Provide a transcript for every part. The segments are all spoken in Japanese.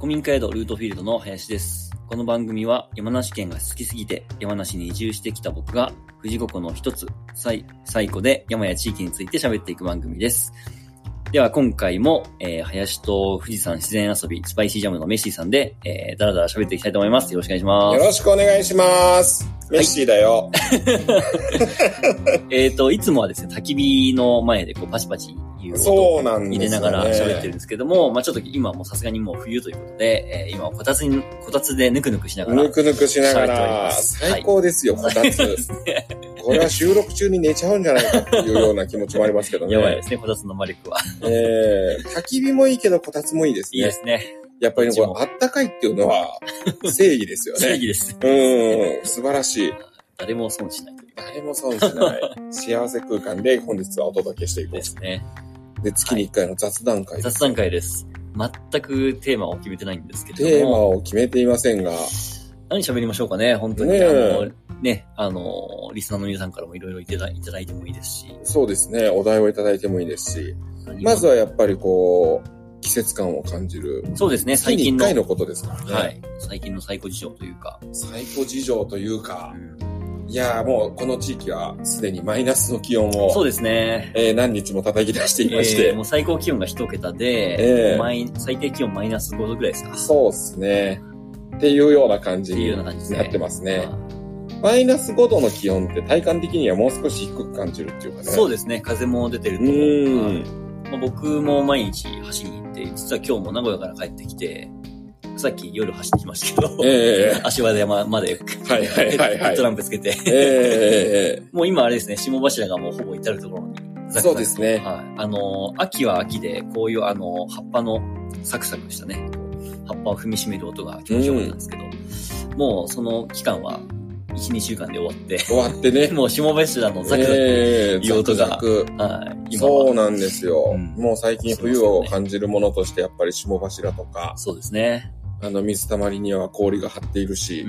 古民家宿ルートフィールドの林です。この番組は山梨県が好きすぎて山梨に移住してきた僕が富士五湖の一つ、西湖で山や地域について喋っていく番組です。では今回も、林と富士山自然遊びスパイシージャムのメッシーさんで、だらだら喋っていきたいと思います。よろしくお願いします。よろしくお願いします。メッシーだよ。はい、いつもはですね、焚き火の前でこうパチパチいう音を入れながら喋ってるんですけども、ね、まあちょっと今もさすがにもう冬ということで、今はこたつでぬくぬくしながら。ぬくぬくしながら。最高ですよ、はい、こたつ。これは収録中に寝ちゃうんじゃないかっていうような気持ちもありますけどね。やばいですね、こたつの魔力は。焚き火もいいけど、こたつもいいですね。いいですね。やっぱりこれあったかいっていうのは正義ですよね。正義です。素晴らしい。誰も損しない。誰も損しない。幸せ空間で本日はお届けしていこう。ですね。で、月に1回の雑談会、はい。雑談会です。全くテーマを決めてないんですけども。テーマを決めていませんが。何喋りましょうかね、本当に。ね、リスナーの皆さんからもいろいろいただいてもいいですし。そうですね、お題をいただいてもいいですし。まずはやっぱりこう、季節感を感じる。そうですね、最近の。1回のことですからね。はい。最近の西湖事情というか。西湖事情というか、いやーもうこの地域はすでにマイナスの気温を。そうですね。何日も叩き出していまして。もう最高気温が1桁で、最低気温マイナス5度ぐらいですか。そうですね。っていうような感じになってますね。マイナス5度の気温って体感的にはもう少し低く感じるっていうかね。そうですね、風も出てると思う。まあ、僕も毎日走りに行って、実は今日も名古屋から帰ってきて、さっき夜走ってきましたけど、足場山まではいはいはい、はい、トランプつけて、もう今あれですね、霜柱がもうほぼ至るところにザクザクと。そうですね。はい、秋は秋で、こういう葉っぱのサクサクしたね、葉っぱを踏みしめる音が気持ちよかったんですけど、もうその期間は、1、2週間で終わってね。もう霜柱のザクザクいう音が、はい、そうなんですよ、もう最近冬を感じるものとしてやっぱり霜柱とか。そうですね。水たまりには氷が張っているし、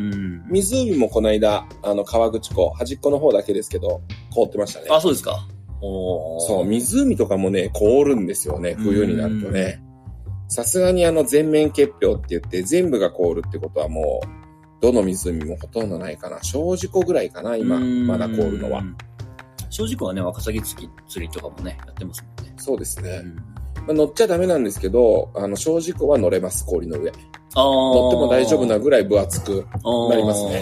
湖もこの間、河口湖、端っこの方だけですけど、凍ってましたね。あ、そうですか。そう、湖とかもね、凍るんですよね、冬になるとね。さすがに全面結氷って言って、全部が凍るってことはもう、どの湖もほとんどないかな。小事故ぐらいかな、今、まだ凍るのは。小事故はね、ワカサギ釣りとかもね、やってますもんね。そうですね。まあ、乗っちゃダメなんですけど、小事故は乗れます、氷の上。乗っても大丈夫なぐらい分厚くなりますね。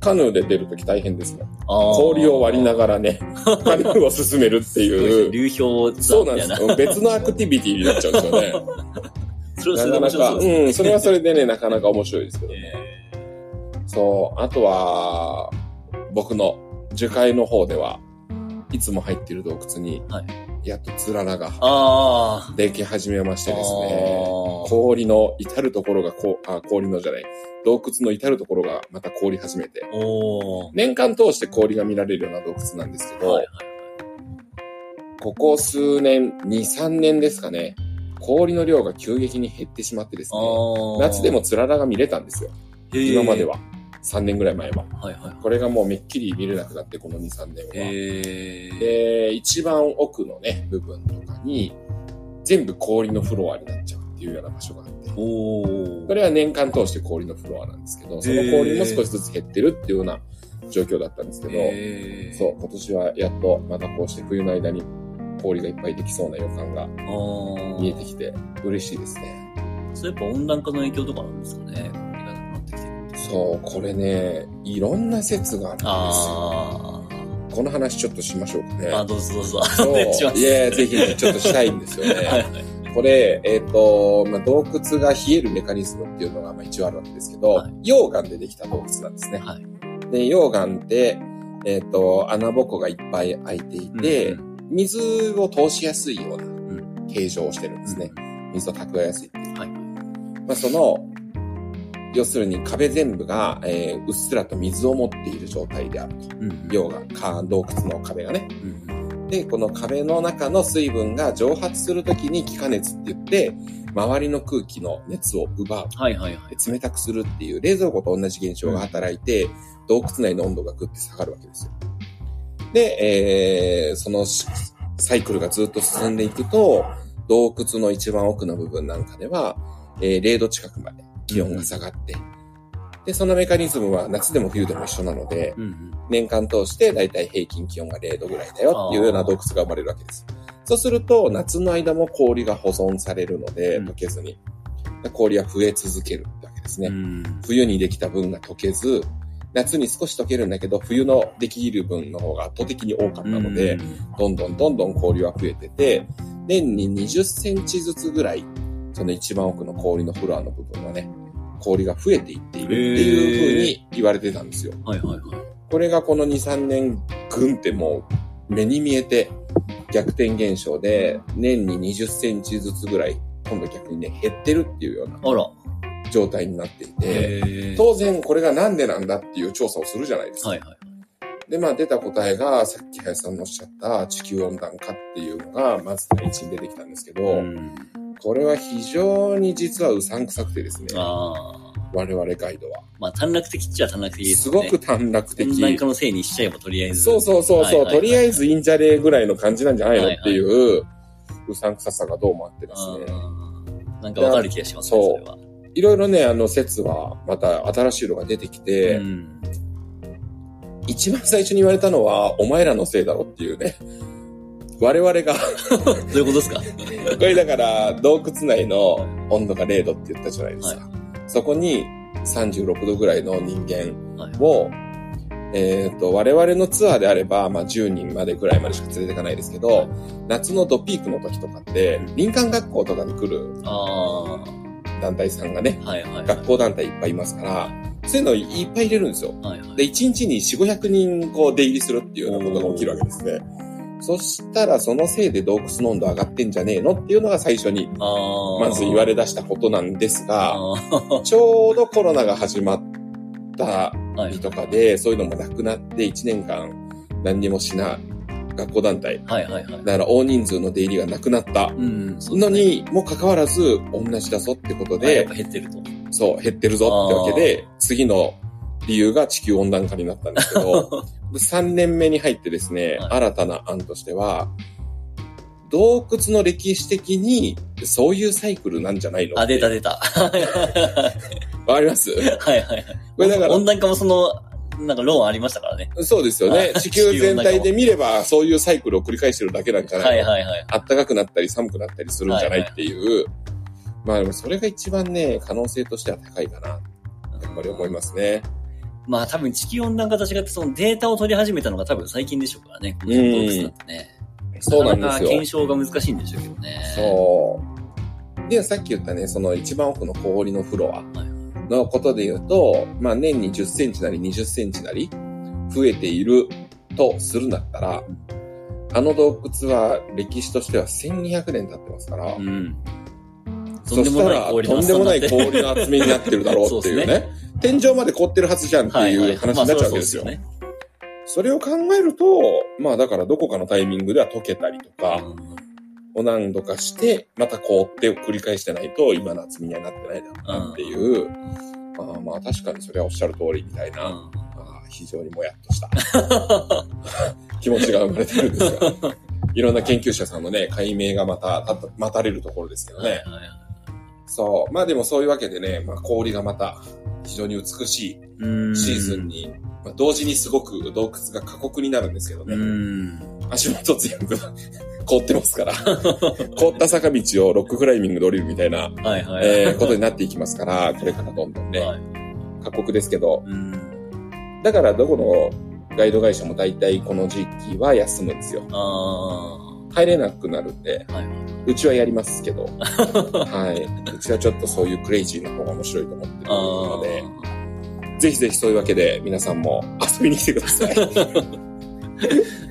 カヌーで出るとき大変ですね。氷を割りながらね、カヌーを進めるっていう。流氷ツアーみたいな。そうなんです。別のアクティビティになっちゃうんですよね。それはそれでね、なかなか面白いですけどね。そう、あとは、僕の樹海の方では、いつも入っている洞窟に、やっとつららが、でき始めましてですね、氷の至るところが氷のじゃない、洞窟の至るところがまた凍り始めて、年間通して氷が見られるような洞窟なんですけど、ここ数年、2、3年ですかね、氷の量が急激に減ってしまってですね、夏でもつららが見れたんですよ。今までは。3年ぐらい前は。はいはい。これがもうめっきり見れなくなって、この2、3年は。で、一番奥のね、部分とかに、全部氷のフロアになっちゃうっていうような場所があって。これは年間通して氷のフロアなんですけど、その氷も少しずつ減ってるっていうような状況だったんですけど、そう、今年はやっとまたこうして冬の間に氷がいっぱいできそうな予感が見えてきて、嬉しいですね。それやっぱ温暖化の影響とかなんですかね。そう、これね、いろんな説があるんですよ。この話ちょっとしましょうかね。どうぞどうぞ。そう、いや、ぜひね、ちょっとしたいんですよね。はい、これ、まあ、洞窟が冷えるメカニズムっていうのが、まあ、一応あるわけですけど、溶岩でできた洞窟なんですね。はい、で、溶岩って、穴ぼこがいっぱい開いていて、水を通しやすいような形状をしてるんですね。水を蓄えやすいっていう。まあ、その、要するに壁全部が、うっすらと水を持っている状態であると。溶岩、洞窟の壁がね。で、この壁の中の水分が蒸発するときに気化熱って言って、周りの空気の熱を奪う。冷たくするっていう冷蔵庫と同じ現象が働いて、洞窟内の温度がぐって下がるわけですよ。で、そのサイクルがずっと進んでいくと、洞窟の一番奥の部分なんかでは、0度近くまで気温が下がって、で、そのメカニズムは夏でも冬でも一緒なので、うんうん、年間通してだいたい平均気温が0度ぐらいだよっていうような洞窟が生まれるわけです。そうすると、夏の間も氷が保存されるので、溶けずに、氷は増え続けるわけですね。冬にできた分が溶けず、夏に少し溶けるんだけど、冬のできる分の方が圧倒的に多かったので、どんどんどんどん氷は増えてて、年に20センチずつぐらい、その一番奥の氷のフロアの部分はね、氷が増えていっているっていう風に言われてたんですよ。はいはいはい。これがこの2、3年ぐんってもう目に見えて逆転現象で、年に20センチずつぐらい、今度逆にね、減ってるっていうような。あら。状態になっていて、当然これがなんでなんだっていう調査をするじゃないですか。はいはい、で、まあ出た答えが、さっき林さんのおっしゃった地球温暖化っていうのが、まず第一に出てきたんですけど、これは非常に実はうさんくさくてですね、我々ガイドは。まあ短絡的っちゃ短絡的ですね。すごく短絡的。温暖化のせいにしちゃえばとりあえず。そうそうそうそう、はいはいはいはい、とりあえずいいんじゃねえぐらいの感じなんじゃないのっていう、はいはい、うさんくささがどうもあってですね。なんかわかる気がしますね、それは。いろいろね、説は、また新しいのが出てきて、一番最初に言われたのは、お前らのせいだろっていうね。我々が。どういうことですか？これだから、洞窟内の温度が0度って言ったじゃないですか。はい、そこに36度ぐらいの人間を、はい、我々のツアーであれば、まあ10人までぐらいまでしか連れていかないですけど、はい、夏のドピークの時とかって、林間学校とかに来る。団体さんがね、はいはいはい、学校団体いっぱいいますから、そういうのをいっぱい入れるんですよ。はいはい、で、1日に4、500人こう出入りするっていうようなことが起きるわけですね。そしたらそのせいで洞窟の温度上がってんじゃねえのっていうのが最初に、まず言われ出したことなんですが、ちょうどコロナが始まった日とかで、はいはい、そういうのもなくなって1年間何にもしない。学校団体、はいはいはい、だから大人数の出入りがなくなった、のにもかかわらず同じだぞってことで、やっぱ減ってると、そう減ってるぞってわけで次の理由が地球温暖化になったんですけど、3年目に入ってですね、はい、新たな案としては洞窟の歴史的にそういうサイクルなんじゃないの？あ、出た。わかります？はいはいはい。これだから温暖化もそのなんか論ありましたからね。そうですよね。地球全体で見れば、そういうサイクルを繰り返してるだけなんじゃないの？はいはいはい。暖かくなったり寒くなったりするんじゃないっていう。はいはい、まあでもそれが一番ね、可能性としては高いかな。やっぱり思いますね。まあ多分地球温暖化と違って、そのデータを取り始めたのが多分最近でしょうからね。この洞窟だってね。そうなんですよ。なかなか検証が難しいんでしょうけどね。そう。で、さっき言ったね、その一番奥の氷のフロア。はいのことで言うと、まあ年に10センチなり20センチなり増えているとするんだったら、あの洞窟は歴史としては1200年経ってますから、そしたらとんでもない氷の厚みになってるだろうっていうね、天井まで凍ってるはずじゃんっていう話になっちゃうわけですよ。それを考えると、まあだからどこかのタイミングでは溶けたりとか、を何度かして、また凍ってを繰り返してないと、今の厚みにはなってないだろうなっていう、あまあ確かにそれはおっしゃる通りみたいな、非常にもやっとした気持ちが生まれてるんですが、いろんな研究者さんのね、解明が待たれるところですけどね。はいはいはい、そう。まあでもそういうわけでね、まあ、氷がまた非常に美しいシーズンに、まあ、同時にすごく洞窟が過酷になるんですけどね。足元全部凍ってますから凍った坂道をロッククライミングで降りるみたいなことになっていきますから、これからどんどんね、はい、過酷ですけど、だからどこのガイド会社も大体この時期は休むんですよ。入れなくなるんで、はい、うちはやりますけど、はい、うちはちょっとそういうクレイジーな方が面白いと思ってるので、ぜひぜひそういうわけで皆さんも遊びに来てください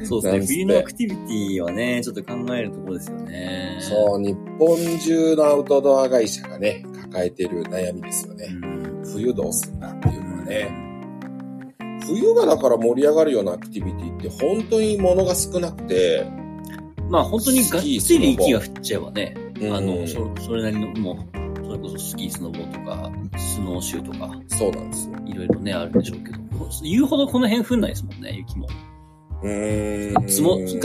そうですね。冬のアクティビティはね、ちょっと考えるところですよね。そう、日本中のアウトドア会社がね、抱えている悩みですよね。冬どうすんだっていうのはね。冬がだから盛り上がるようなアクティビティって本当に物が少なくて。まあ本当にがっつり雪が降っちゃえばね、それなりの、もう、それこそスキー、スノボとか、スノーシューとか。そうなんですよ。いろいろね、あるんでしょうけど。言うほどこの辺降んないですもんね、雪も。がっ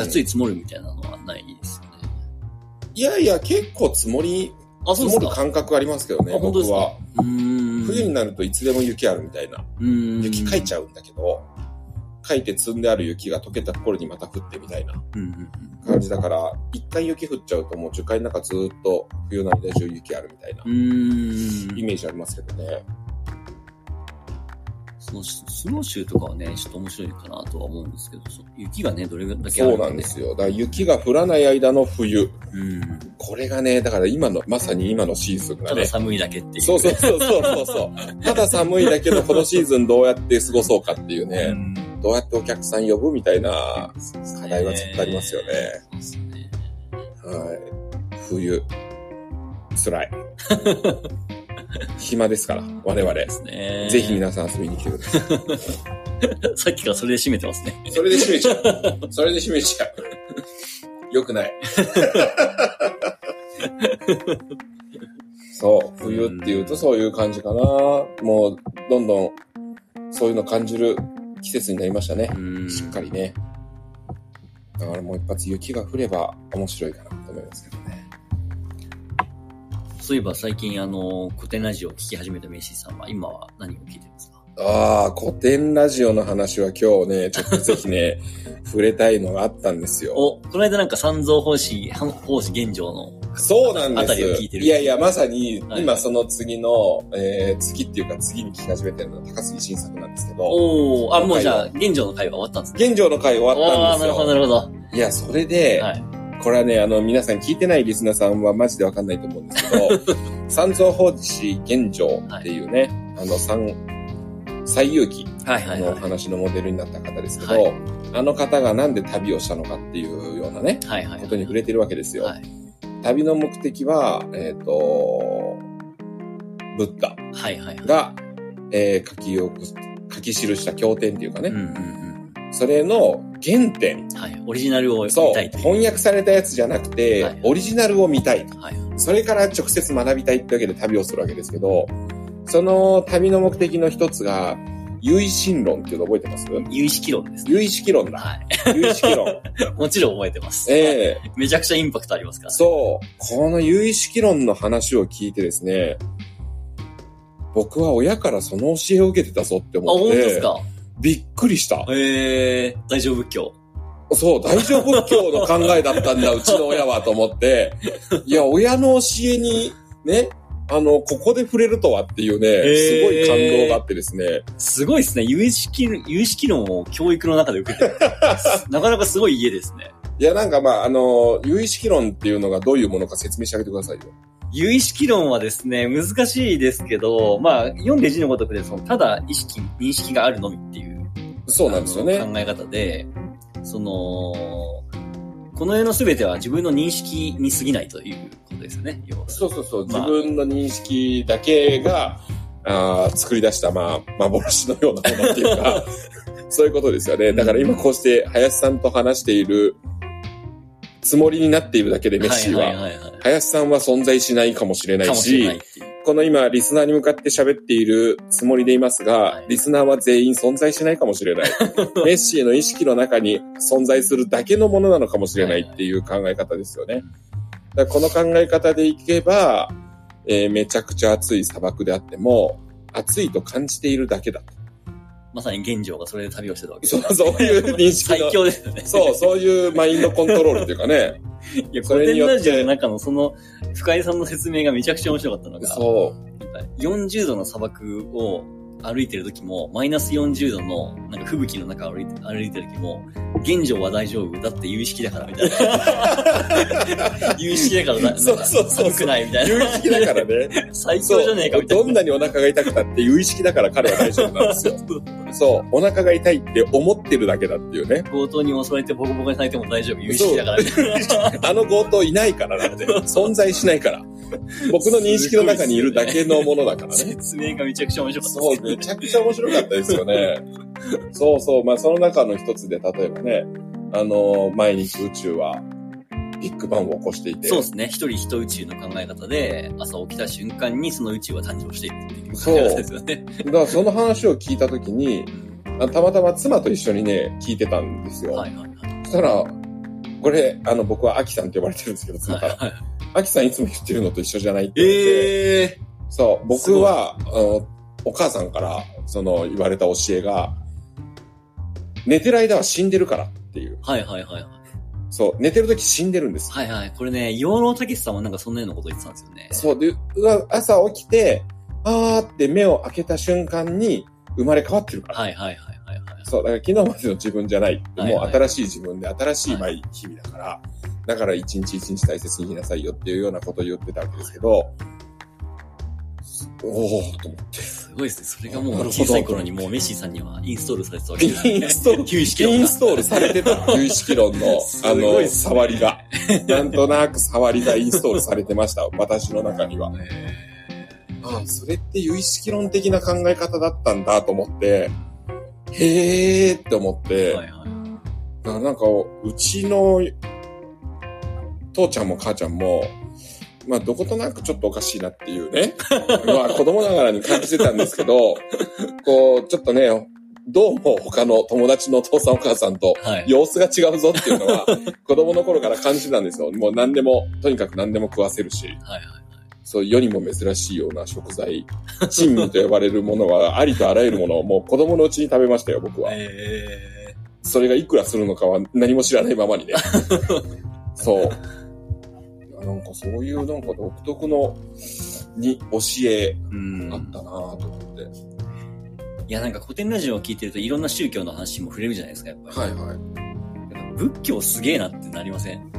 つり積もるみたいなのはないですよね。いやいや、結構積もり積もる感覚ありますけどね、僕は。冬になるといつでも雪あるみたいな。雪かいちゃうんだけど、かいて積んである雪が溶けた頃にまた降ってみたいな感じだから、一回雪降っちゃうともう樹海の中ずっと冬の間中雪あるみたいなイメージありますけどね。そのスノーシューとかはね、ちょっと面白いかなとは思うんですけど、雪がね、どれだけあるか、ね、そうなんですよ。だから雪が降らない間の冬。うん。これがね、だから今の、まさに今のシーズンがね。ただ寒いだけっていう。そうそうそうそうそう。ただ寒いだけのこのシーズンどうやって過ごそうかっていうね、うん、どうやってお客さん呼ぶみたいな課題はずっとありますよね。そうですね。はい。冬。辛い。暇ですから我々です、ね、ぜひ皆さん遊びに来てください。さっきからそれで締めてますね。それで締めちゃう。それで締めちゃう。よくない。そう冬っていうとそういう感じかな。もうどんどんそういうの感じる季節になりましたね。しっかりね。だからもう一発雪が降れば面白いかなと思いますけどね。そういえば最近古典ラジオを聞き始めたメイシーさんは今は何を聞いてますか？ああ、古典ラジオの話は今日ね、ちょっとぜひね、触れたいのがあったんですよ。お、この間なんか三蔵法師玄奘のそうなんですあたりを聞いてる。いやいや、まさに今その次の、次っていうか次に聞き始めてるのは高杉晋作なんですけど。おー、あ、もうじゃあ玄奘の回は終わったんですか？玄奘の回終わったんですよ。ああ、なるほどなるほど。いや、それで、はい、これはね、皆さん聞いてないリスナーさんはマジでわかんないと思うんですけど、三蔵法師玄奘っていうね、はい、西遊記のお話のモデルになった方ですけど、はいはいはい、あの方がなんで旅をしたのかっていうようなね、はいはいはい、ことに触れてるわけですよ。はい、旅の目的は、ブッダが、はいはいはい、書き記した経典っていうかね、うんうんうん、それの原点、はい、オリジナルを見たいという。そう、翻訳されたやつじゃなくて、はい、オリジナルを見たいと、はい、それから直接学びたいってわけで旅をするわけですけど、その旅の目的の一つが唯心論っていうの覚えてます？唯識論です、ね、唯識論だ、はい、唯識論もちろん覚えてます、めちゃくちゃインパクトありますから、ね、そう、この唯識論の話を聞いてですね、僕は親からその教えを受けてたぞって思って。あ、本当ですか？びっくりした。大乗仏教。そう、大乗仏教の考えだったんだ、うちの親はと思って。いや、親の教えに、ね、ここで触れるとはっていうね、すごい感動があってですね。すごいですね。有意識論を教育の中で受けてる。なかなかすごい家ですね。いや、なんかまあ、有意識論っていうのがどういうものか説明してあげてくださいよ。有意識論はですね、難しいですけど、まあ、読んで字のごとくで、ただ認識があるのみっていう。そうなんですよね。考え方で、この世の全ては自分の認識に過ぎないということですよね。要はそうそうそう、まあ。自分の認識だけが、作り出した、まあ、幻のようなものっていうか、そういうことですよね。だから今こうして、林さんと話している、つもりになっているだけでメッシーは、はいはいはいはい、林さんは存在しないかもしれないし、この今リスナーに向かって喋っているつもりでいますが、はい、リスナーは全員存在しないかもしれない。メッシーの意識の中に存在するだけのものなのかもしれないっていう考え方ですよね。だからこの考え方でいけば、めちゃくちゃ暑い砂漠であっても暑いと感じているだけだと。まさに玄奘がそれで旅をしてたわけです、ね。そういう認識の。最強ですよね。そういうマインドコントロールっていうかね。いや、これによって。古典ラジオの中のその、深井さんの説明がめちゃくちゃ面白かったのが、そう。40度の砂漠を歩いてる時も、マイナス40度のなんか吹雪の中を歩いてる時も、玄奘は大丈夫だって有意識だからみたいな。有意識だからなんか寒くないみたいな。有意識だからね。最強じゃねえかみたいな。どんなにお腹が痛くたって有意識だから彼は大丈夫なんですよ。そう、お腹が痛いって思ってるだけだっていうね。強盗に襲われてボコボコにされても大丈夫、有意識だからみたいな。あの強盗いないからなんで、存在しないから。僕の認識の中にいるだけのものだからね。説明がめちゃくちゃ面白かったですね。そう、めちゃくちゃ面白かったですよね。そうそう、まあその中の一つで例えばね、毎日宇宙はビッグバンを起こしていて、そうですね、一人一宇宙の考え方で朝起きた瞬間にその宇宙は誕生しているっていう考え方ですよね。だからその話を聞いたときに、たまたま妻と一緒にね聞いてたんですよ。はいはいはい。そしたらこれ僕はアキさんって呼ばれてるんですけど、妻から。はいはい、アキさんいつも言ってるのと一緒じゃないって言って、そう僕はあのお母さんからその言われた教えが、寝てる間は死んでるからっていう。はいはいはい、はい。そう寝てるとき死んでるんです。はいはい。これね養老たけしさんもなんかそんなようなこと言ってたんですよね。そうで朝起きてあーって目を開けた瞬間に生まれ変わってるから。はいはいはい。そうだから昨日までの自分じゃない、はいはい、もう新しい自分で新しい毎日々だから、はい、だから一日一日大切にしなさいよっていうようなことを言ってたわけですけど、はい、おーと思ってすごいですね。それがもう小さい頃にもうメッシーさんにはインストールされてたわけですね。インストールされてた旧式論のあの、ね、触りがなんとなく触りがインストールされてました私の中には。ああそれって有意識論的な考え方だったんだと思って。へーって思って、はいはい、なんかうちの父ちゃんも母ちゃんもまあどことなくちょっとおかしいなっていうねまあ子供ながらに感じてたんですけどこうちょっとねどうも他の友達のお父さんお母さんと様子が違うぞっていうのは子供の頃から感じたんですよ。もう何でもとにかく何でも食わせるし、はいはい、そう世にも珍しいような食材、珍味と呼ばれるものはありとあらゆるものをもう子供のうちに食べましたよ僕は。それがいくらするのかは何も知らないままにね。そう。なんかそういうなんか独特のに教えあったなぁと思って。いやなんか古典ラジオを聞いてるといろんな宗教の話も触れるじゃないですかやっぱり。はいはい。仏教すげえなってなりません？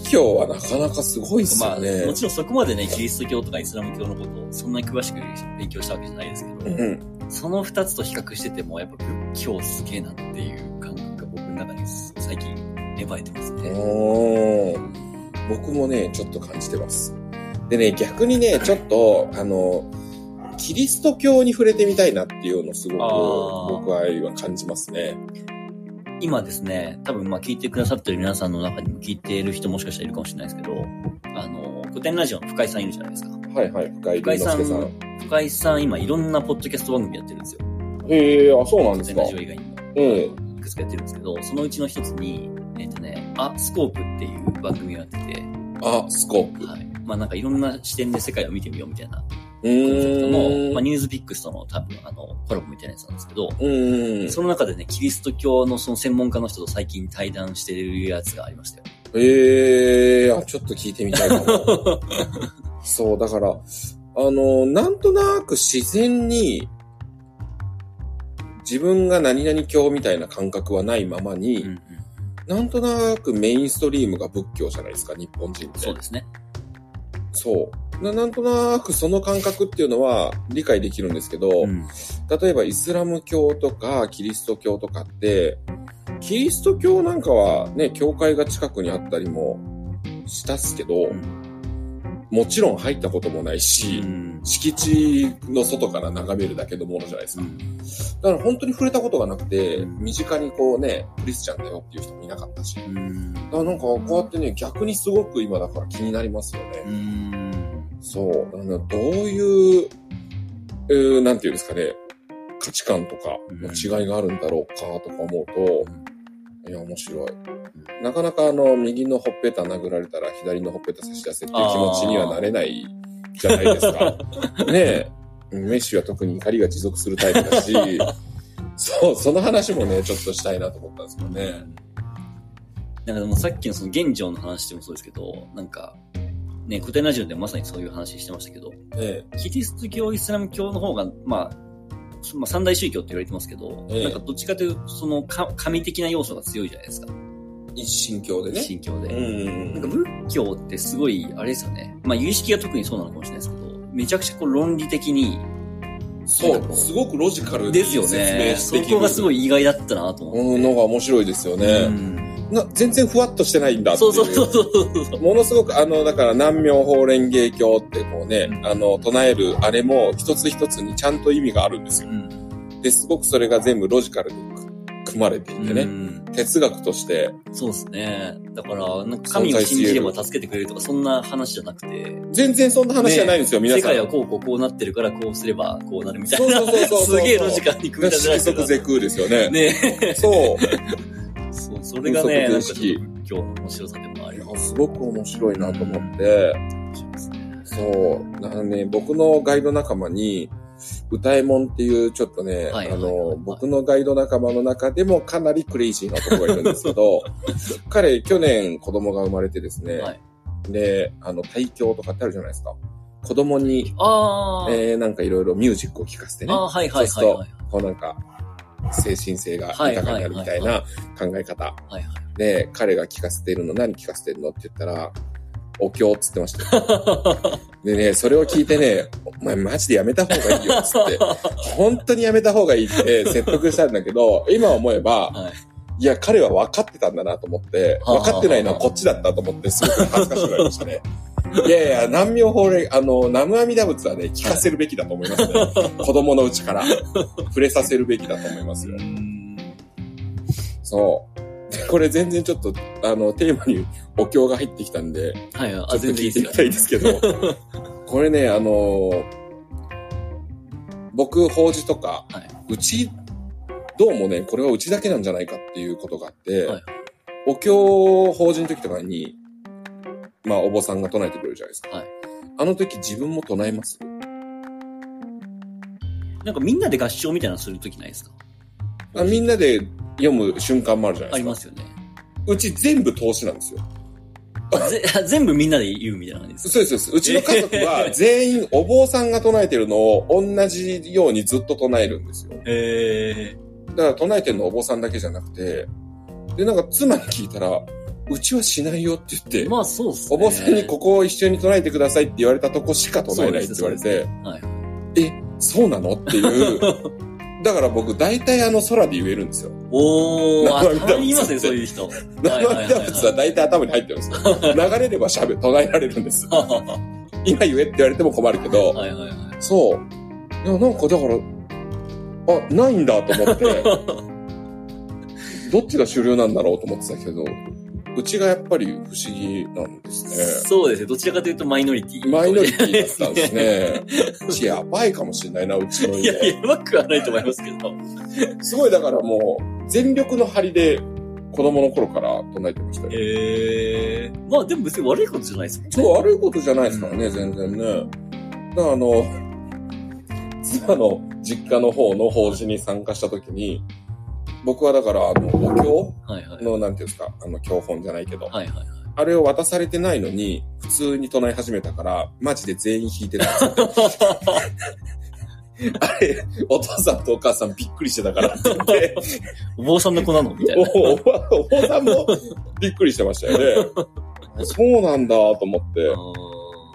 仏教はなかなかすごいっすよね。まあもちろんそこまでねキリスト教とかイスラム教のことをそんなに詳しく勉強したわけじゃないですけど、うん、その2つと比較しててもやっぱ仏教すげえなっていう感覚が僕の中に最近芽生えてますね。僕もねちょっと感じてます。でね逆にねちょっとキリスト教に触れてみたいなっていうのをすごく僕は感じますね。今ですね、多分まあ聞いてくださってる皆さんの中にも聞いている人もしかしたらいるかもしれないですけど、古典ラジオの深井さんいるじゃないですか。はいはい、深井さん今いろんなポッドキャスト番組やってるんですよ。あ、そうなんですか。古典ラジオ以外にも、いくつかやってるんですけど、そのうちの一つに、あ、スコープっていう番組をやってて、あ、スコープ。はい。まあなんかいろんな視点で世界を見てみようみたいな。まあ、ニュースピックスとの多分コラボみたいなやつなんですけど、その中でね、キリスト教のその専門家の人と最近対談してるやつがありましたよ。あ、ちょっと聞いてみたいかも。そう、だから、なんとなく自然に、自分が何々教みたいな感覚はないままに、なんとなくメインストリームが仏教じゃないですか、日本人って。そうですね。そう。なんとなくその感覚っていうのは理解できるんですけど、例えばイスラム教とかキリスト教とかって、キリスト教なんかはね、教会が近くにあったりもしたっすけど、もちろん入ったこともないし、敷地の外から眺めるだけのものじゃないですか。だから本当に触れたことがなくて、身近にこうね、クリスチャンだよっていう人もいなかったし、だからなんかこうやってね、逆にすごく今だから気になりますよね。そう、どういう、なんていうんですかね、価値観とかの違いがあるんだろうかとか思うと、いや面白い。なかなか右のほっぺた殴られたら左のほっぺた差し出せっていう気持ちにはなれないじゃないですか。ねえ、メッシは特に怒りが持続するタイプだし、そう、その話もね、ちょっとしたいなと思ったんですけどね。なんかでもさっきのその現状の話でもそうですけど、なんか、ね、古典ラジオでまさにそういう話してましたけど、キリスト教、イスラム教の方が、まあ、三大宗教って言われてますけど、なんかどっちかというと、その神的な要素が強いじゃないですか。一神教でね。一神教で。なんか仏教ってすごい、あれですよね。まあ、有意識が特にそうなのかもしれないですけど、めちゃくちゃこう論理的に、そう、すごくロジカルに説明している。そこがすごい意外だったなと思って。のが面白いですよね。全然ふわっとしてないんだっていう。そう。ものすごく、だから、南明法蓮華経ってこうね、唱えるあれも一つ一つにちゃんと意味があるんですよ。で、すごくそれが全部ロジカルに組まれていてね。哲学として。そうですね。だから、なんか神を信じれば助けてくれるとか、そんな話じゃなくて。全然そんな話じゃないんですよ、皆さん。世界はこうなってるから、こうすればこうなるみたいな。そう。すげえロジカルに組み立てられてる。即是空ですよね。ねそう。それがね、なんか今日の面白さでもあります。すごく面白いなと思って、そう。だからね、僕のガイド仲間に、歌右衛門っていうちょっとね、はいはいはいはい、僕のガイド仲間の中でもかなりクレイジーな男がいるんですけど、彼、去年子供が生まれてですね、はい、で、胎教とかってあるじゃないですか。子供に、なんかいろいろミュージックを聴かせてね、はいはいはいはい、そうすると、こうなんか、精神性が豊かになるみたいな考え方。で、彼が聴かせてるの、何聴かせてるのって言ったら、お経っつってました。でね、それを聞いてね、お前マジでやめた方がいいよっつって、本当にやめた方がいいって説得したんだけど、今思えば、いや、彼は分かってたんだなと思って、分かってないのはこっちだったと思って、すごく恥ずかしくなりましたね。いやいや、南無妙法蓮、南無阿弥陀仏はね、聞かせるべきだと思いますね。子供のうちから触れさせるべきだと思いますよ。そう。これ全然ちょっと、テーマにお経が入ってきたんで、はい、全然聞いてみたいですけど、これね、僕、法事とか、はい、うち、どうもね、これはうちだけなんじゃないかっていうことがあって、はい、お経を法事の時とかに、まあ、お坊さんが唱えてくれるじゃないですか。はい、あの時自分も唱えます？なんかみんなで合唱みたいなのする時ないですか？みんなで読む瞬間もあるじゃないですか。ありますよね。うち全部通しなんですよ。全部みんなで言うみたいな感じですか？そうですそうです。うちの家族は全員お坊さんが唱えてるのを同じようにずっと唱えるんですよ。へー。だから唱えてるのお坊さんだけじゃなくて、で、なんか妻に聞いたら、うちはしないよって言って、まあそうっすね。お坊さんにここを一緒に唱えてくださいって言われたとこしか唱えないって言われて、はい、え、そうなのっていう。だから僕、大体空で言えるんですよ。おー、あ、たまにいますね、そういう人。生身打仏は大体頭に入ってるんですよ。流れれば唱えられるんです。今言えって言われても困るけど、はいはいはい、そう。いや、なんかだから、あ、ないんだと思って、どっちが主流なんだろうと思ってたけど、うちがやっぱり不思議なんですね。そうですね。どちらかというとマイノリティ。マイノリティだったんですね。うちやばいかもしれないな、うちの家。いや、やばくはないと思いますけど。すごい、だからもう、全力の張りで子供の頃から唱えてましたよ。まあでも別に悪いことじゃないですもんね。そう、悪いことじゃないですからね、うん、全然ね。だから妻の実家の方の法事に参加したときに、僕はだから、お経の、はいはい、なんていうんですか、教本じゃないけど、はいはいはい、あれを渡されてないのに、普通に唱え始めたから、マジで全員弾いてたんですよ。あれ、お父さんとお母さんびっくりしてたからって言って。お坊さんの子なのみたいな。お坊さんもびっくりしてましたよね。そうなんだと思って、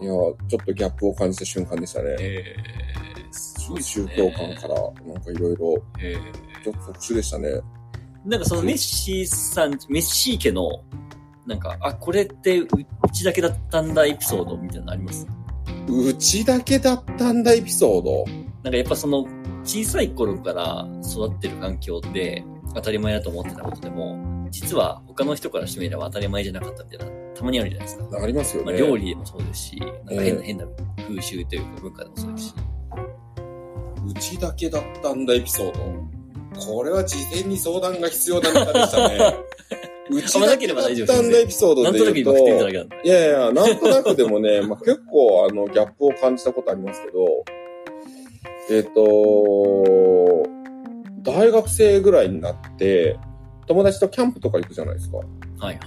いや、ちょっとギャップを感じた瞬間でしたね。そうですね、宗教観から、なんかいろいろ。ちょっと特殊でしたね。なんかそのメッシー家の、なんか、あ、これってうちだけだったんだエピソードみたいなのあります？うちだけだったんだエピソード？なんかやっぱその小さい頃から育ってる環境で当たり前だと思ってたことでも、実は他の人からしてみれば当たり前じゃなかったみたいな、たまにあるじゃないですか。ありますよね。まあ、料理でもそうですし、なんか変な風習というか文化でもそうですし。うちだけだったんだエピソード。これは事前に相談が必要な方でしたね。うちだけだったんだエピソードで言うと、いやいや、なんとなくでもね、まあ、結構ギャップを感じたことありますけど、大学生ぐらいになって、友達とキャンプとか行くじゃないですか。はいはいは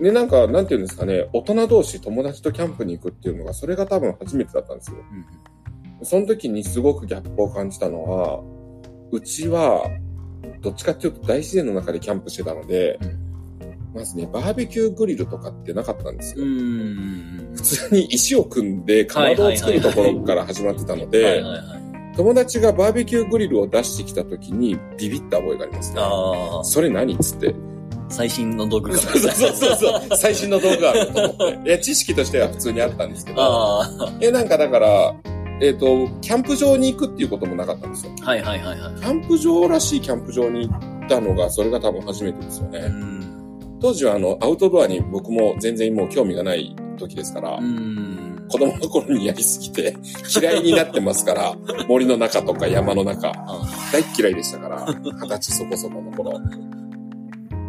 い。で、なんか、なんていうんですかね、大人同士友達とキャンプに行くっていうのが、それが多分初めてだったんですよ。うん、その時にすごくギャップを感じたのは、うちは、どっちかっていうと大自然の中でキャンプしてたので、うん、まずね、バーベキューグリルとかってなかったんですよ。普通に石を組んで、かまどを作るところから始まってたので、友達がバーベキューグリルを出してきた時にビビった覚えがありますね。あ、それ何っつって。最新の道具がある。そう。最新の道具があると思って。いや、知識としては普通にあったんですけど、なんかだから、キャンプ場に行くっていうこともなかったんですよ。はいはいはいはい。キャンプ場らしいキャンプ場に行ったのが、それが多分初めてですよね。うん、当時はアウトドアに僕も全然もう興味がない時ですから、うん、子供の頃にやりすぎて嫌いになってますから、森の中とか山の中、大っ嫌いでしたから、20歳そこそこの頃。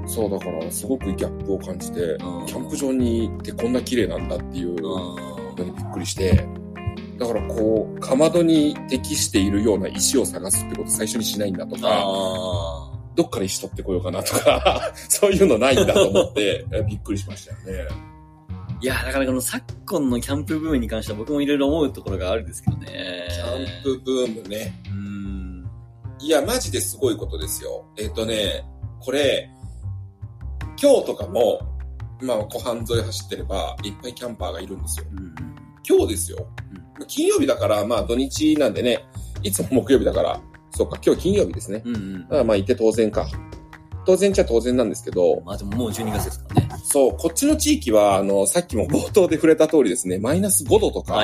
そうだからすごくギャップを感じて、キャンプ場に行ってこんな綺麗なんだっていうのにびっくりして、だからこうかまどに適しているような石を探すってこと最初にしないんだとか、どっから石取ってこようかなとかそういうのないんだと思ってびっくりしましたよね。いや、だからこの昨今のキャンプブームに関しては僕もいろいろ思うところがあるんですけどね。キャンプブームね。いや、マジですごいことですよ。これ、今日とかも、まあ、湖畔沿い走ってれば、いっぱいキャンパーがいるんですよ。うん、今日ですよ。うん、金曜日だから、まあ、土日なんでね、いつも木曜日だから、そうか、今日金曜日ですね。だからまあ、行って当然か。当然っちゃ当然なんですけど。まあ、でももう12月ですからね。そう、こっちの地域は、さっきも冒頭で触れた通りですね、マイナス5度とか、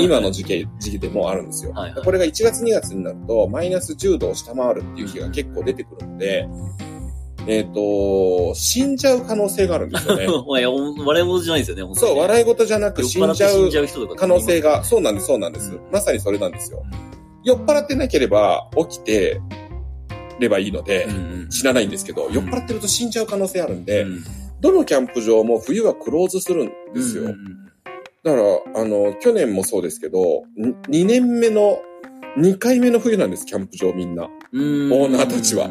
今の時期でもあるんですよ。はいはい、これが1月2月になると、マイナス10度を下回るっていう日が結構出てくるので、死んじゃう可能性があるんですよね。笑い事じゃないですよね、本当にね。そう、笑い事じゃなく死んじゃう可能性が、そうなんです、そうなんです。まさにそれなんですよ。酔っ払ってなければ起きてればいいので、死なないんですけど、酔っ払ってると死んじゃう可能性あるんで、どのキャンプ場も冬はクローズするんですよ。だから、去年もそうですけど、2年目の、2回目の冬なんです、キャンプ場みんな。オーナーたちは。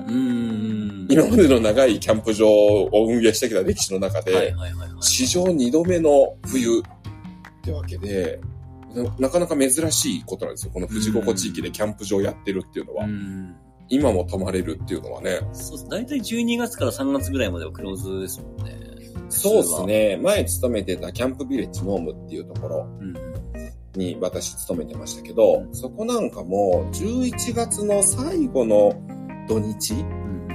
今までの長いキャンプ場を運営してきた歴史の中で、史上2度目の冬ってわけで、なかなか珍しいことなんですよ。この富士五湖地域でキャンプ場やってるっていうのは。今も泊まれるっていうのはね。そうです。だいたい12月から3月ぐらいまではクローズですもんね。そうですね。前勤めてたキャンプビレッジモームっていうところに私勤めてましたけど、そこなんかも11月の最後の土日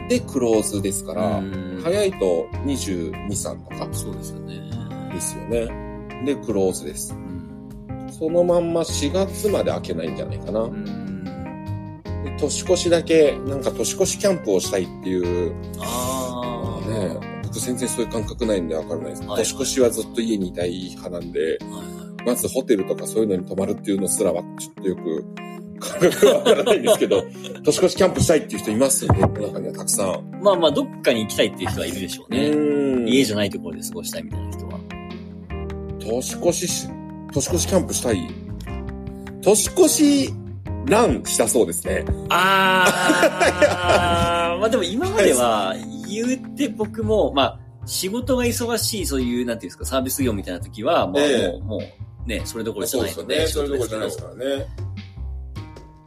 でクローズですから、早いと22、3とか。そうですよね。ですよね。で、クローズです。そのまんま4月まで開けないんじゃないかな。年越しだけ、なんか年越しキャンプをしたいっていう。ああ。ね、僕全然そういう感覚ないんでわからないです。年越しはずっと家にいたい派なんで、まずホテルとかそういうのに泊まるっていうのすらは、ちょっとよく感覚がわからないんですけど、年越しキャンプしたいっていう人いますよね、この中にはたくさん。まあまあ、どっかに行きたいっていう人はいるでしょうね。家じゃないところで過ごしたいみたいな人は。年越しキャンプしたい。年越し、ランしたそうですね。まあでも今までは言うて僕も、まあ仕事が忙しい、そういう、なんていうんですか、サービス業みたいな時は、まあもうね、それどころじゃないので。そうですよね。それどころじゃないですからね。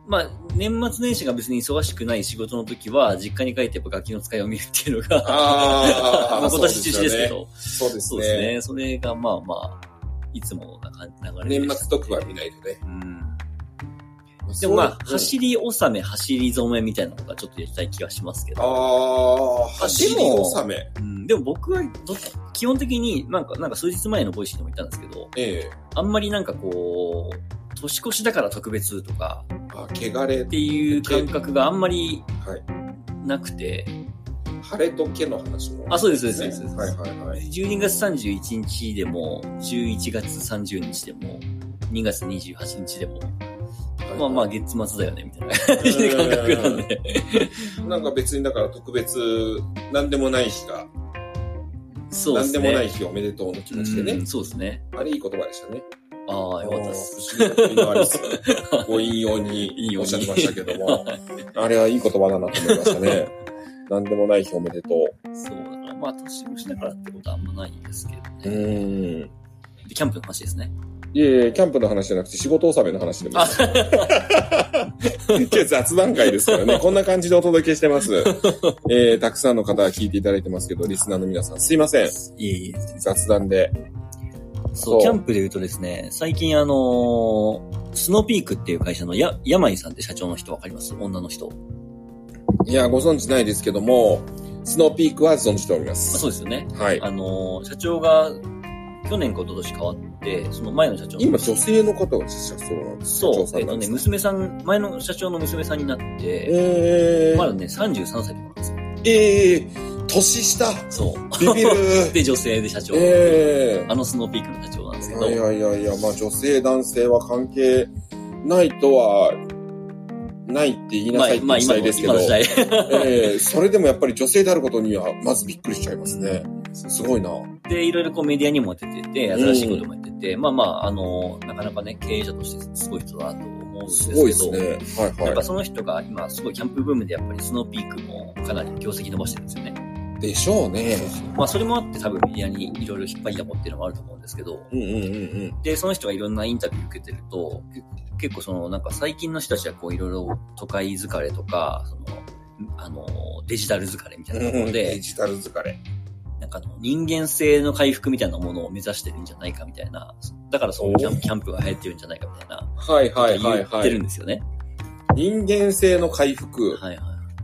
まあ年末年始が別に忙しくない仕事の時は、実家に帰ってやっぱガキの使いを見るっていうのが、まあ今年中止ですけど。そうですね。そうですね。それがまあまあ、いつもの流れで。年末特番見ないとね。でもまあ、走り納め、走り染めみたいなのがちょっとやりたい気がしますけど。走り納め。でも僕は基本的になんか数日前のボイシーでも言ったんですけど、あんまりなんかこう、年越しだから特別とか、汚れっていう感覚があんまりなくて、晴れとけの話も。そうです、そうです。12月31日でも、11月30日でも、2月28日でも、まあまあ月末だよねみたいな感覚なんでなんか別にだから特別なんでもない日が、そうですね、なんでもない日おめでとうの気持ちでね、そうですね、あれいい言葉でしたね。よかったです。ご引用におっしゃってましたけどもあれはいい言葉だなと思いましたね。なんでもない日おめでとう。そうだからまあ年越しだからってことはあんまないんですけどね。でキャンプの話ですね。いやいや、キャンプの話じゃなくて仕事納めの話でも今日雑談会ですからね。こんな感じでお届けしてます。たくさんの方が聞いていただいてますけど、リスナーの皆さんすいません。いえいえ。雑談で。そう、キャンプで言うとですね、最近スノーピークっていう会社の山井さんって社長の人わかります？女の人。いや、ご存知ないですけども、スノーピークは存じております。そうですよね。はい。社長が去年か一昨年変わって、その前の社長の今女性の方が社長なんです。そう、娘さん、前の社長の娘さんになって、まだね33歳とかなんですよ。年下。そう。ビビる。で女性で社長。スノーピークの社長なんですけど。いやいやいや、まあ女性男性は関係ないとはないって言いなさいって言いたいですけど、それでもやっぱり女性であることにはまずびっくりしちゃいますね。すごいな。で、いろいろこうメディアにも出てて、新しいこともやってて、まあまあ、なかなかね、経営者としてすごい人だと思うんですけど、すごいですね。はいはい。やっぱその人が今、すごいキャンプブームで、やっぱりスノーピークもかなり業績伸ばしてるんですよね。でしょうね。そうそう。まあ、それもあって多分メディアにいろいろ引っ張りだこっていうのもあると思うんですけど。うんうんうんうん。で、その人がいろんなインタビュー受けてると、結構その、なんか最近の人たちはこういろいろ都会疲れとか、その、デジタル疲れみたいなところで。デジタル疲れ。なんか人間性の回復みたいなものを目指してるんじゃないかみたいな。だからそのキャンプが流行ってるんじゃないかみたいな。はいはいはいはい。言ってるんですよね。人間性の回復。はいはい。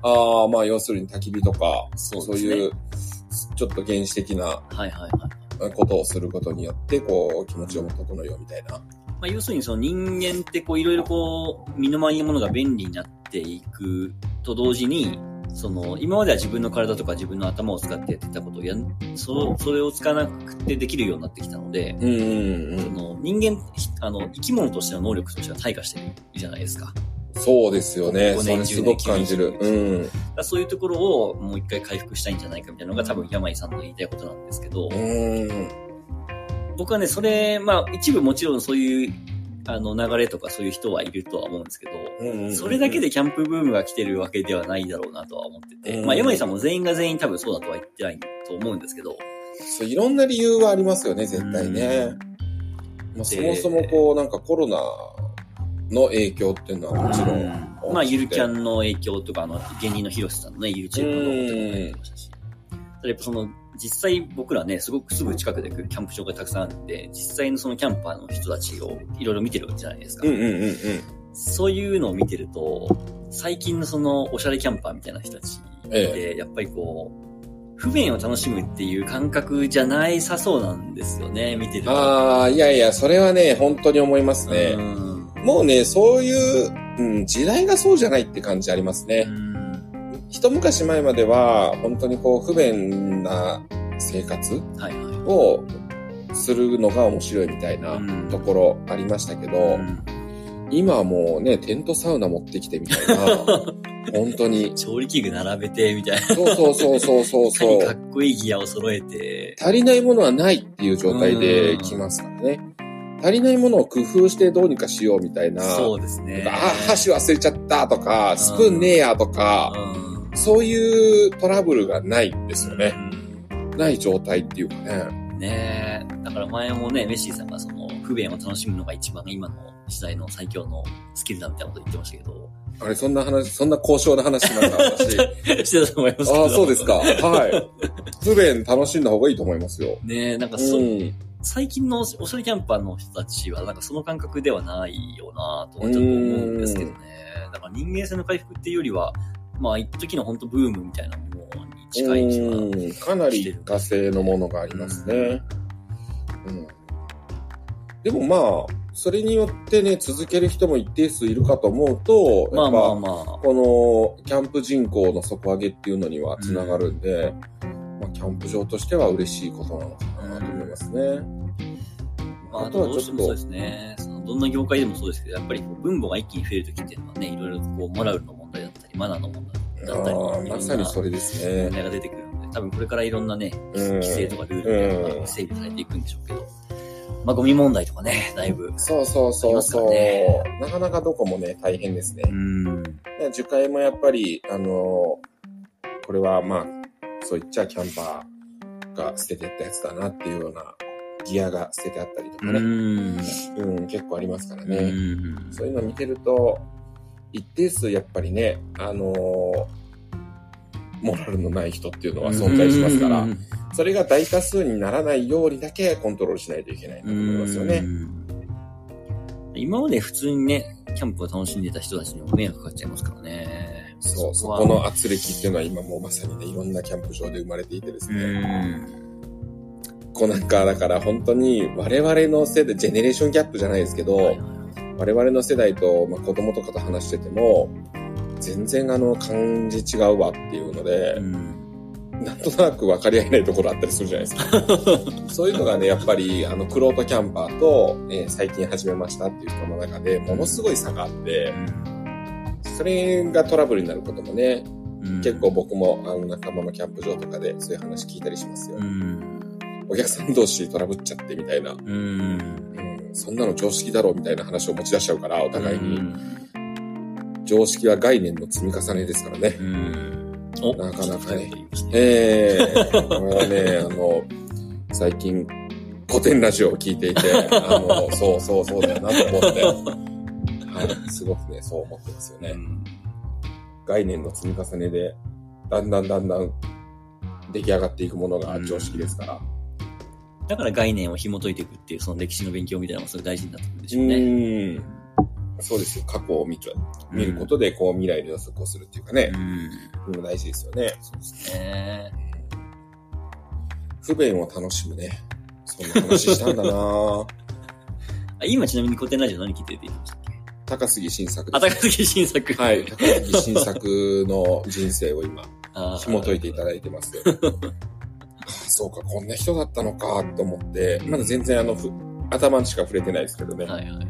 ああ、まあ要するに焚き火とか、そういう、ちょっと原始的なことをすることによって、こう、気持ちを整えようみたいな。まあ要するにその人間ってこう、いろいろこう、身の回りのものが便利になっていくと同時に、その、今までは自分の体とか自分の頭を使ってやってたことをそれを使わなくてできるようになってきたので、その人間、生き物としての能力としては退化してるじゃないですか。そうですよね。それすごく感じる。うん。そういうところをもう一回回復したいんじゃないかみたいなのが多分山井さんの言いたいことなんですけど。僕はね、それ、まあ一部もちろんそういう流れとかそういう人はいるとは思うんですけど、それだけでキャンプブームが来てるわけではないだろうなとは思ってて、まあ山井さんも全員が全員多分そうだとは言ってないと思うんですけど。そう、いろんな理由はありますよね、絶対ね。まあ、そもそもこうなんかコロナの影響っていうのはもちろん、まあゆるキャンの影響とか芸人の広瀬さんのね YouTube の動画とかも出てましたし、やっぱその実際僕らねすごくすぐ近くで来るキャンプ場がたくさんあって実際のそのキャンパーの人たちをいろいろ見てるじゃないですか。そういうのを見てると最近のそのおしゃれキャンパーみたいな人たちってやっぱりこう。不便を楽しむっていう感覚じゃないさそうなんですよね、見てると。ああ、いやいや、それはね、本当に思いますね。もうね、そういう、時代がそうじゃないって感じありますね。一昔前までは、本当にこう、不便な生活をするのが面白いみたいなところありましたけど、今はもうね、テントサウナ持ってきてみたいな。本当に。調理器具並べて、みたいな。そう。かっこいいギアを揃えて。足りないものはないっていう状態で来ますからね。足りないものを工夫してどうにかしようみたいな。そうですね。箸忘れちゃったとか、スプーンねえやとか、そういうトラブルがないんですよね。ない状態っていうかね。ねえ。だから前もね、メッシーさんがその、不便を楽しむのが一番今の時代の最強のスキルだみたいなこと言ってましたけど。あれ、そんな高尚な話しました、私。してたと思いますけど。ああ、そうですか。はい。不便楽しんだ方がいいと思いますよ。ねえ、なんか最近のおしゃれキャンパーの人たちは、なんかその感覚ではないよなぁとはちょっと思うんですけどね。だから人間性の回復っていうよりは、まあ、一時の本当ブームみたいなものに近い気がしてる。かなり一過性のものがありますね。でもまあ、それによってね、続ける人も一定数いるかと思うと、やっぱ、この、キャンプ人口の底上げっていうのにはつながるんで、まあ、キャンプ場としては嬉しいことなのかなと思いますね。まあ、あとはちょっと。どうしてもそうですね。どんな業界でもそうですけど、やっぱり分母が一気に増えるときっていうのはね、いろいろこう、モラルの問題だったり、マナーの問題だったり、まさにそれですね。問題が出てくるので、多分これからいろんなね、規制とかルールみたいなのが整備されていくんでしょうけど、まあ、ゴミ問題とかね、だいぶ、ね。そう。なかなかどこもね、大変ですね。樹海もやっぱり、これはまあ、そういっちゃキャンパーが捨ててったやつだなっていうような、ギアが捨ててあったりとかね。結構ありますからね。そういうの見てると、一定数やっぱりね、モラルのない人っていうのは存在しますから、それが大多数にならないようにだけコントロールしないといけないと思いますよね。今まで普通にね、キャンプを楽しんでた人たちにも迷惑かかっちゃいますからね。そう、そこの圧力っていうのは今もうまさにね、いろんなキャンプ場で生まれていてですね。こうなんか、だから本当に我々の世代、ジェネレーションギャップじゃないですけど、我々の世代と、まあ、子供とかと話してても、全然感じ違うわっていうので、なんとなく分かり合えないところあったりするじゃないですか。そういうのがね、やっぱりクロートキャンパーと、最近始めましたっていう人の中でものすごい差があって、それがトラブルになることもね、うん、結構僕も仲間のキャンプ場とかでそういう話聞いたりしますよ、うん、お客さん同士トラブっちゃってみたいな、うんうん、そんなの常識だろうみたいな話を持ち出しちゃうからお互いに、うん、常識は概念の積み重ねですからね、うん、なかなかね、もうね最近古典ラジオを聞いていてそうだよなと思ってはい、すごくねそう思ってますよね、うん、概念の積み重ねでだんだん出来上がっていくものが常識ですから、うん、だから概念を紐解いていくっていうその歴史の勉強みたいなのもそれ大事になってくるでしょうね。そうですよ。過去を見ることでこう未来に予測をするっていうかね、うん、大事ですよね。そうですね。不便を楽しむね。そんな話したんだな今ちなみに古典ラジオ何聞いてるって言いましたっけ？高杉晋作です、ね。高杉晋作。はい。高杉晋作の人生を今、紐解いていただいてます。そうか、こんな人だったのかと思って、まだ全然頭にしか触れてないですけどね。はいはいはい。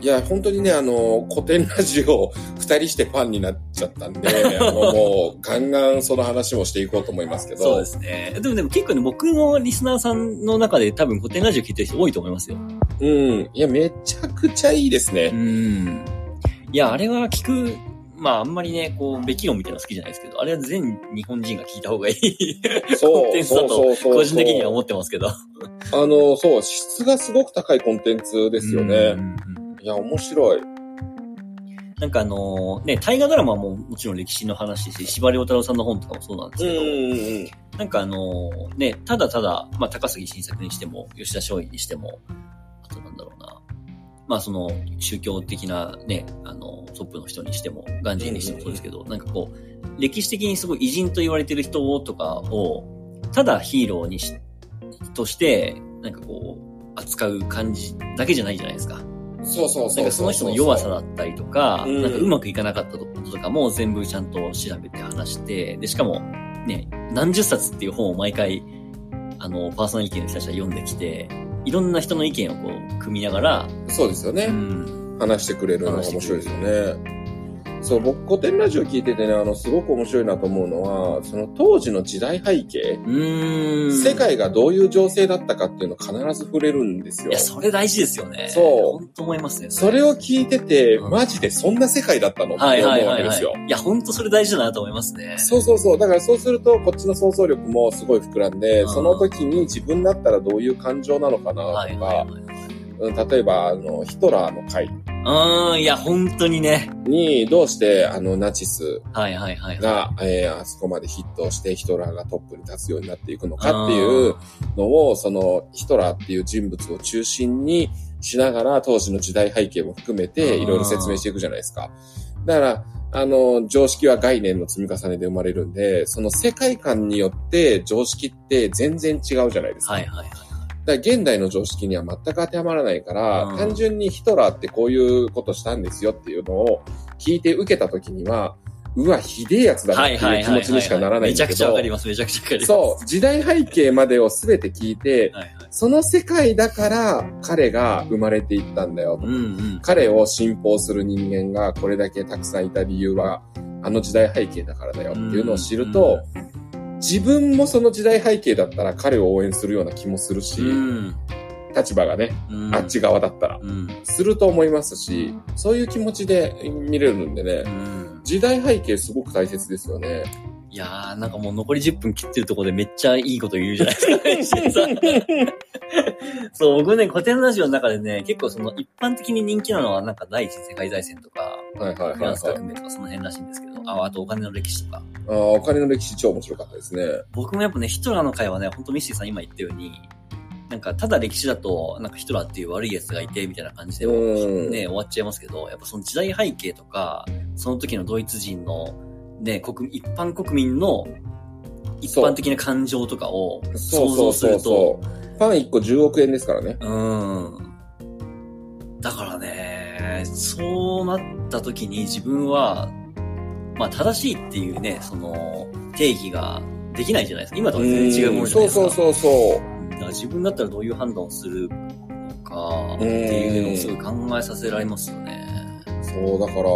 いや、本当にね、古典ラジオ2人してファンになっちゃったんで、もう、ガンガンその話もしていこうと思いますけど。そうですね。でも結構ね、僕のリスナーさんの中で多分古典ラジオ聞いてる人多いと思いますよ。うん。いや、めちゃくちゃいいですね。うん。いや、あれは聞く、まあ、あんまりね、こう、べき論みたいなの好きじゃないですけど、あれは全日本人が聞いた方がいいコンテンツだと、個人的には思ってますけど。そう、質がすごく高いコンテンツですよね。いや、面白い。なんかね、大河ドラマももちろん歴史の話ですし、司馬遼太郎さんの本とかもそうなんですけど、なんかね、ただ、まあ、高杉晋作にしても、吉田松陰にしても、あとなんだろうな、まあ、その、宗教的なね、トップの人にしても、ガンジーにしてもそうですけど、なんかこう、歴史的にすごい偉人と言われてる人とかを、ただヒーローにとして、なんかこう、扱う感じだけじゃないじゃないですか。そうなんかその人の弱さだったりとか、なんかうまくいかなかったこととかも全部ちゃんと調べて話して、で、しかもね、何十冊っていう本を毎回、パーソナリティの人たちは読んできて、いろんな人の意見をこう、組みながら。そうですよね。うん、話してくれるのが面白いですよね。そう、僕、古典ラジオ聞いててね、すごく面白いなと思うのは、その当時の時代背景、世界がどういう情勢だったかっていうの必ず触れるんですよ。いや、それ大事ですよね。そう。本当思いますね。それを聞いてて、マジでそんな世界だったのって思うわけですよ。いや、本当それ大事だなと思いますね。そう。だからそうすると、こっちの想像力もすごい膨らんで、その時に自分だったらどういう感情なのかなとか、例えば、ヒトラーの回。いや、本当にね。に、どうして、ナチスが、あそこまでヒットして、ヒトラーがトップに立つようになっていくのかっていうのを、その、ヒトラーっていう人物を中心にしながら、当時の時代背景も含めて、いろいろ説明していくじゃないですか。だから、常識は概念の積み重ねで生まれるんで、その世界観によって、常識って全然違うじゃないですか。だから現代の常識には全く当てはまらないから、単純にヒトラーってこういうことしたんですよっていうのを聞いて受けたときには、うわ、ひでえやつだなっていう気持ちにしかならないんだけど。めちゃくちゃわかります。そう、時代背景までをすべて聞いて、その世界だから彼が生まれていったんだよと、彼を信奉する人間がこれだけたくさんいた理由は、あの時代背景だからだよっていうのを知ると、自分もその時代背景だったら彼を応援するような気もするし、立場がね、あっち側だったら、すると思いますし、そういう気持ちで見れるんでね、時代背景すごく大切ですよね。いやー、なんかもう残り10分切ってるところでめっちゃいいこと言うじゃないですか、そう、僕ね、古典ラジオの中でね、結構その一般的に人気なのはなんか第一次世界大戦とか、フランス革命とかその辺らしいんですけど、あとお金の歴史とか。お金の歴史超面白かったですね。僕もやっぱね、ヒトラーの回はね、ほんとミッシーさん今言ったように、なんかただ歴史だと、なんかヒトラーっていう悪い奴がいて、みたいな感じでね、終わっちゃいますけど、やっぱその時代背景とか、その時のドイツ人の、ね、一般国民の一般的な感情とかを想像すると。パン1個10億円ですからね。だからね、そうなった時に自分は、まあ正しいっていうね、その定義ができないじゃないですか。今とは全然違うものじゃないですか。そう。だから自分だったらどういう判断をするのかっていうのをすごい考えさせられますよね。そうだから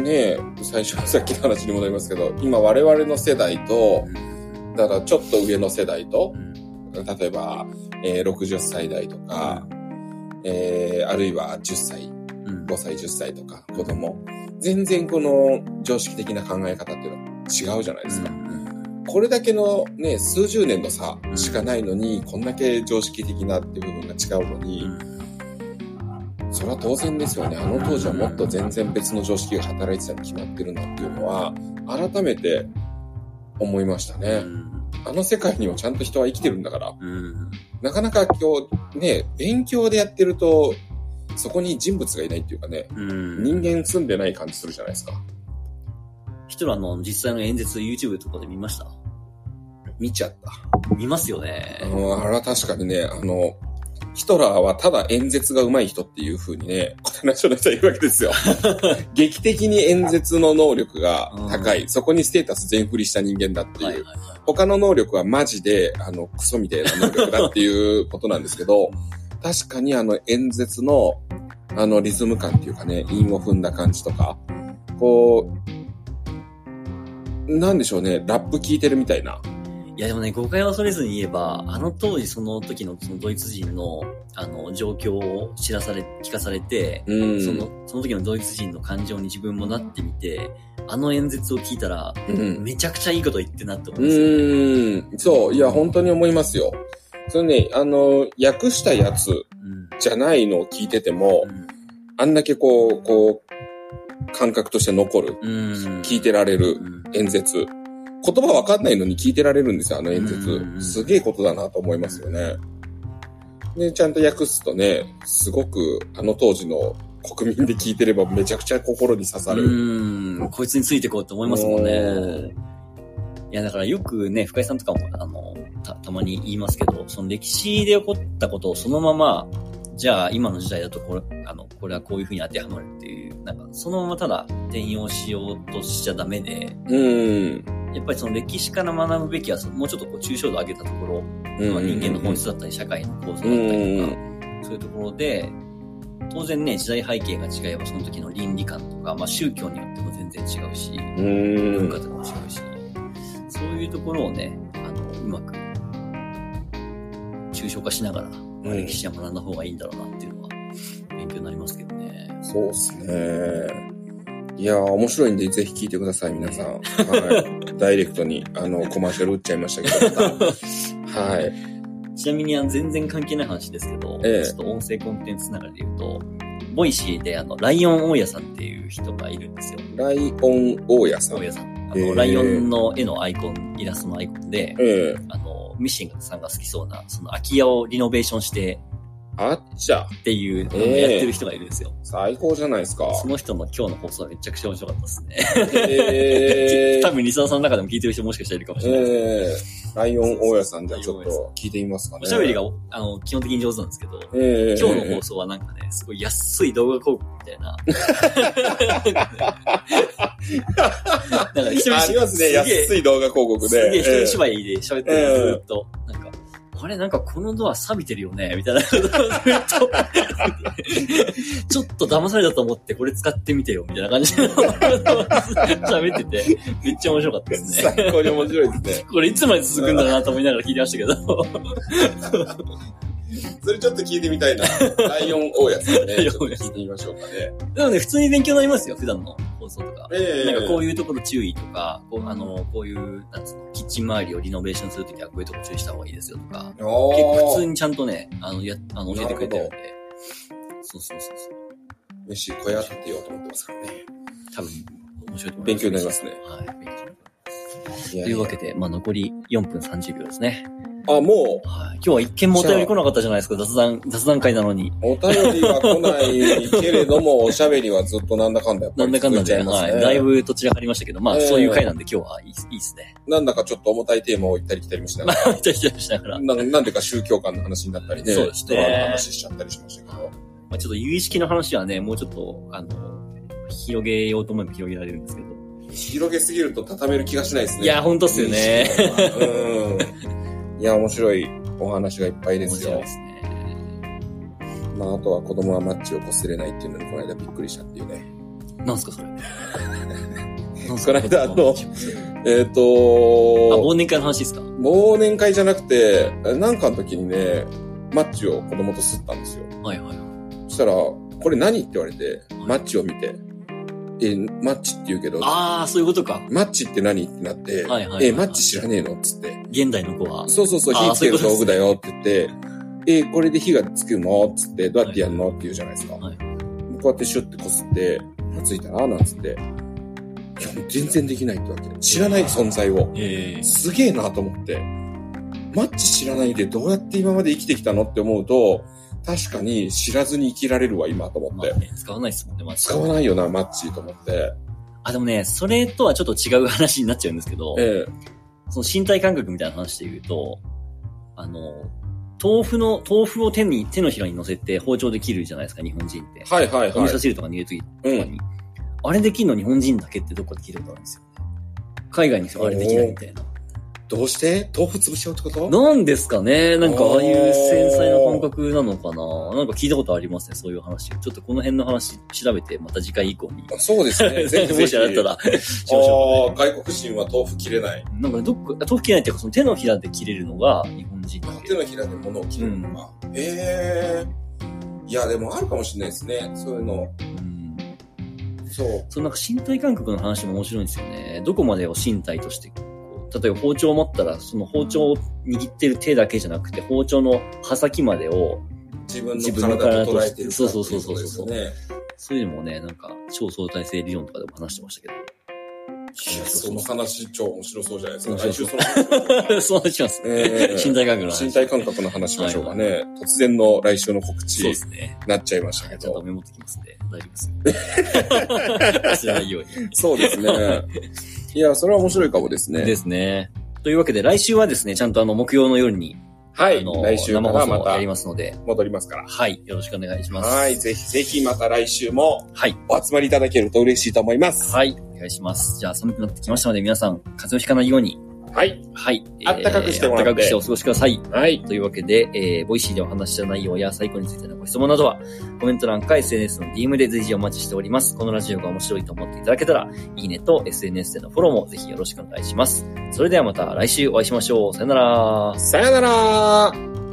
ね、最初はさっきの話に戻りますけど、今我々の世代と、だからちょっと上の世代と、例えば、60歳代とか、あるいは10歳、5歳、10歳とか子供、全然この常識的な考え方っていうのは違うじゃないですか。これだけのね、数十年の差しかないのに、こんだけ常識的なっていう部分が違うのに、それは当然ですよね。あの当時はもっと全然別の常識が働いてたに決まってるなっていうのは、改めて思いましたね。あの世界にはちゃんと人は生きてるんだから、なかなか今日ね、勉強でやってると、そこに人物がいないっていうかね、人間住んでない感じするじゃないですか。ヒトラーの実際の演説 YouTube とかで見ました？見ちゃった。見ますよね。あれは確かにね、ヒトラーはただ演説が上手い人っていう風にね、古典ラジオの人は言うわけですよ。劇的に演説の能力が高い。そこにステータス全振りした人間だっていう。はいはいはい、他の能力はマジで、クソみたいな能力だっていうことなんですけど、確かに演説の、リズム感っていうかね、韻を踏んだ感じとか、こう、なんでしょうね、ラップ聞いてるみたいな。いやでもね、誤解を恐れずに言えば、あの当時その時のそのドイツ人の、状況を聞かされて、その時のドイツ人の感情に自分もなってみて、あの演説を聞いたら、めちゃくちゃいいこと言ってなって思いますよね。そう、いや本当に思いますよ。それね、訳したやつじゃないのを聞いてても、あんだけこう、感覚として残る、聞いてられる演説。言葉わかんないのに聞いてられるんですよ、あの演説。すげえことだなと思いますよね。で、ちゃんと訳すとね、すごくあの当時の国民で聞いてればめちゃくちゃ心に刺さる。こいつについてこうって思いますもんね。いや、だからよくね、深井さんとかもたまに言いますけど、その歴史で起こったことをそのまま、じゃあ今の時代だとこれはこういう風に当てはまるっていう、なんかそのままただ転用しようとしちゃダメで、やっぱりその歴史から学ぶべきは、もうちょっとこう抽象度を上げたところ、人間の本質だったり、社会の構造だったりとか、そういうところで、当然ね、時代背景が違えば、その時の倫理観とか、まあ宗教によっても全然違うし、文化とかも違うし、そういうところをね、うまく、抽象化しながら、歴史は学んだ方がいいんだろうなっていうのは、勉強になりますけどね。そうですね。いやー、面白いんで、ぜひ聞いてください、皆さん。はい。ダイレクトに、コマーシャル打っちゃいましたけど、はい。ちなみに、全然関係ない話ですけど、ちょっと音声コンテンツながらで言うと、ボイシーで、ライオン大家さんっていう人がいるんですよ。ライオン大家さん。大家さん。ライオンの絵のアイコン、イラストのアイコンで、ミシンさんが好きそうな、その空き家をリノベーションして、あっちゃっていう、やってる人がいるんですよ。最高じゃないですか。その人の今日の放送はめちゃくちゃ面白かったですね。多分リスナーさんの中でも聞いてる人もしかしたらいるかもしれないです、ライオン大家さん、じゃあちょっと聞いてみますかね。おしゃべりが基本的に上手なんですけど、今日の放送はなんかね、すごい安い動画広告みたいな。なんか一人芝居ありますね、安い動画広告で。すげえ一人芝居で喋ってるずっと。なんかあれなんかこのドア錆びてるよねみたいなちょっと騙されたと思ってこれ使ってみてよみたいな感じで喋っててめっちゃ面白かったですね。最高に面白いですね。これいつまで続くんだなと思いながら聞いてましたけどそれちょっと聞いてみたいな。ライオン大家さんね。ちょっと聞いてみましょうかね。でもね、普通に勉強になりますよ、普段の放送とか。なんかこういうところ注意とか、こういう、なんつうの、キッチン周りをリノベーションするときはこういうところ注意した方がいいですよとか。結構普通にちゃんとね、教えてくれてるんで。そう。飯小屋って言おうと思ってますからね。多分、面白いと思います。勉強になりますね。はい、勉強になります。というわけで、まあ残り4分30秒ですね。あ、もう、今日は一件もお便り来なかったじゃないですか、雑談会なのに。お便りは来ないけれども、おしゃべりはずっとなんだかんだやっぱり作っちゃいますね。なんだかんだで、だいぶどちらかありましたけど、まあ、そういう回なんで今日はいいですね。なんだかちょっと重たいテーマを行ったり来たりもしながら。行ったり来たりしながら。なんでか宗教観の話になったりね。そうですね。人の話しちゃったりしましたけど。まあ、ちょっと有意識の話はね、もうちょっと、広げようと思えば広げられるんですけど。広げすぎると畳める気がしないですね。いや、ほんとっすよね。いや、面白いお話がいっぱいですよ。面白いですね。まああとは子供はマッチをこすれないっていうのにこの間びっくりしたっていうね。なんすかそれ。この間忘年会の話ですか？忘年会じゃなくて、なんかの時にね、マッチを子供と吸ったんですよ。はいはい。そしたら、これ何って言われて、はい、マッチを見て、マッチって言うけど、ああ、そういうことか。マッチって何ってなって、はいはいはいはい、マッチ知らねえのっつって。現代の子は。そうそうそう、火つける道具だよって言って、これで火がつくのっつって、どうやってやるのって言うじゃないですか。はい、こうやってシュッてこすって、ついたななんつって。いや全然できないってわけ。知らない存在を。すげえなと思って。マッチ知らないでどうやって今まで生きてきたのって思うと、確かに知らずに生きられるわ、今と思って。まあね、使わないですもんね、マッチ。使わないよな、マッチと思って。あ、でもね、それとはちょっと違う話になっちゃうんですけど、その身体感覚みたいな話で言うと、豆腐を手のひらに乗せて包丁で切るじゃないですか、日本人って。はいはいはい。お味噌汁とか煮るときとかに。うんあれできるの日本人だけってどっかで聞いたことあるんですよ。海外の人はあれできないみたいな。どうして豆腐潰しちゃうってことなんですかね。なんかああいう繊細な感覚なのかな。なんか聞いたことありますね、そういう話。ちょっとこの辺の話調べて、また次回以降に。あそうですね。ぜひもしあったらしましょう、ね。外国人は豆腐切れない。なんか、ね、豆腐切れないっていうか、その手のひらで切れるのが日本人だけ。手のひらで物を切るのが。うん、いや、でもあるかもしれないですね。そういうの。うんそうなんか身体感覚の話も面白いんですよね。どこまでを身体としてこう、例えば包丁を持ったら、その包丁を握ってる手だけじゃなくて、包丁の刃先までを自分の体と捉えてる。そうそうそうそうそう。そういうのもね、なんか超相対性理論とかでも話してましたけど。いや、その話超面白そうじゃないですか。来週その話。そうなっちゃいますね、身体感覚の話。身体感覚の話しましょうかね。はいはい、突然の来週の告知になっちゃいましたけど。ちょっとメモってきますね。大丈夫ですよ。忘れないように。そうですね。いや、それは面白いかもですね。ですね。というわけで、来週はですね、ちゃんと木曜の夜に、はい、来週からまたやりますので、戻りますから。はい、よろしくお願いします。はい、ぜひぜひまた来週も、はい、お集まりいただけると嬉しいと思います。はい。お願いします。じゃあ寒くなってきましたので皆さん風邪をひかないように。はい。はい。暖かくしてもらって。暖かくしてお過ごしください。はい。というわけで、ボイシーでお話した内容や最高についてのご質問などはコメント欄か SNS の DM で随時お待ちしております。このラジオが面白いと思っていただけたらいいねと SNS でのフォローもぜひよろしくお願いします。それではまた来週お会いしましょう。さよなら。さよなら。